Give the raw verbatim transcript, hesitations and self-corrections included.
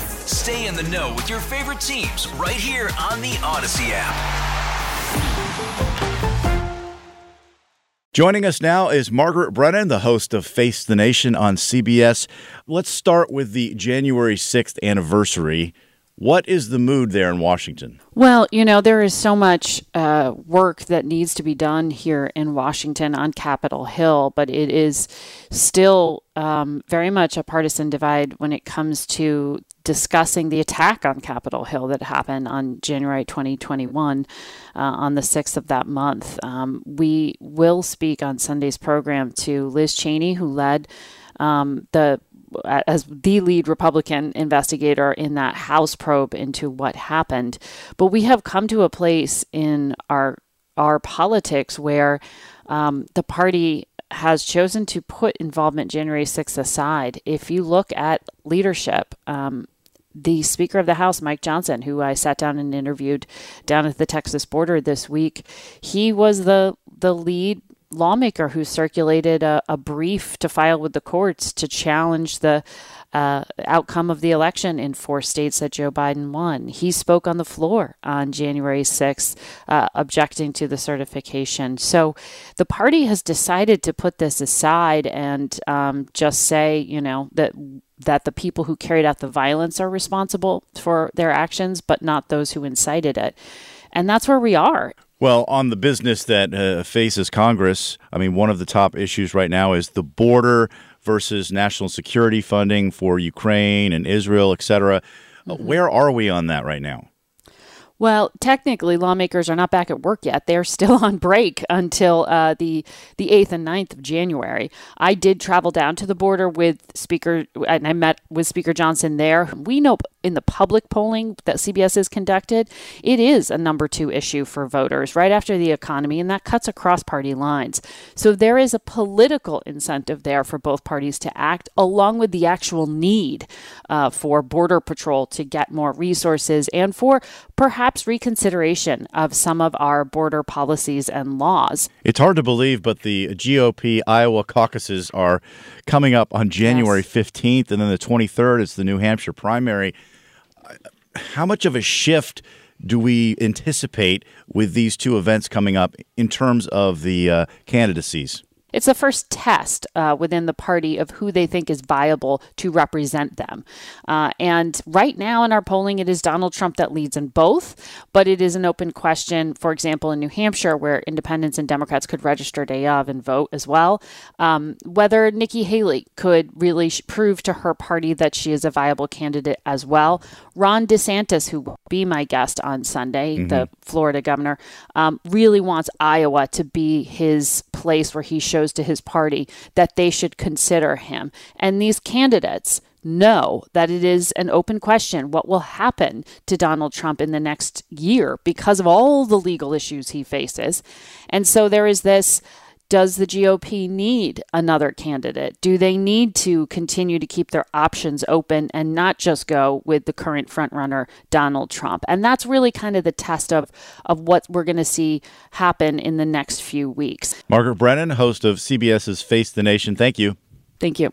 Stay in the know with your favorite teams right here on the Odyssey app. Joining us now is Margaret Brennan, the host of Face the Nation on C B S. Let's start with the January sixth anniversary. What is the mood there in Washington? Well, you know, there is so much uh, work that needs to be done here in Washington on Capitol Hill, but it is still um, very much a partisan divide when it comes to discussing the attack on Capitol Hill that happened on January twenty twenty-one, uh, on the sixth of that month. Um, we will speak on Sunday's program to Liz Cheney, who led um, the as the lead Republican investigator in that House probe into what happened. But we have come to a place in our our politics where um, the party has chosen to put involvement January sixth aside. If you look at leadership, um, the Speaker of the House, Mike Johnson, who I sat down and interviewed down at the Texas border this week, he was the the lead lawmaker who circulated a, a brief to file with the courts to challenge the uh, outcome of the election in four states that Joe Biden won. He spoke on the floor on January sixth, uh, objecting to the certification. So the party has decided to put this aside and um, just say, you know, that that the people who carried out the violence are responsible for their actions, but not those who incited it. And that's where we are. Well, on the business that uh, faces Congress, I mean, one of the top issues right now is the border versus national security funding for Ukraine and Israel, et cetera. Mm-hmm. Where are we on that right now? Well, technically, lawmakers are not back at work yet. They're still on break until uh, the the eighth and ninth of January. I did travel down to the border with Speaker, and I met with Speaker Johnson there. We know in the public polling that C B S has conducted, it is a number two issue for voters right after the economy, and that cuts across party lines. So there is a political incentive there for both parties to act, along with the actual need uh, for Border Patrol to get more resources and for perhaps reconsideration of some of our border policies and laws. It's hard to believe, but the G O P Iowa caucuses are coming up on January yes. fifteenth, and then the twenty-third is the New Hampshire primary. How much of a shift do we anticipate with these two events coming up in terms of the uh, candidacies? It's the first test uh, within the party of who they think is viable to represent them. Uh, and right now in our polling, it is Donald Trump that leads in both. But it is an open question, for example, in New Hampshire, where independents and Democrats could register day of and vote as well, um, whether Nikki Haley could really sh- prove to her party that she is a viable candidate as well. Ron DeSantis, who will be my guest on Sunday, mm-hmm. the Florida governor, um, really wants Iowa to be his place where he shows to his party that they should consider him. And these candidates know that it is an open question what will happen to Donald Trump in the next year because of all the legal issues he faces. And so there is this, does the G O P need another candidate? Do they need to continue to keep their options open and not just go with the current frontrunner, Donald Trump? And that's really kind of the test of, of what we're going to see happen in the next few weeks. Margaret Brennan, host of C B S's Face the Nation. Thank you. Thank you.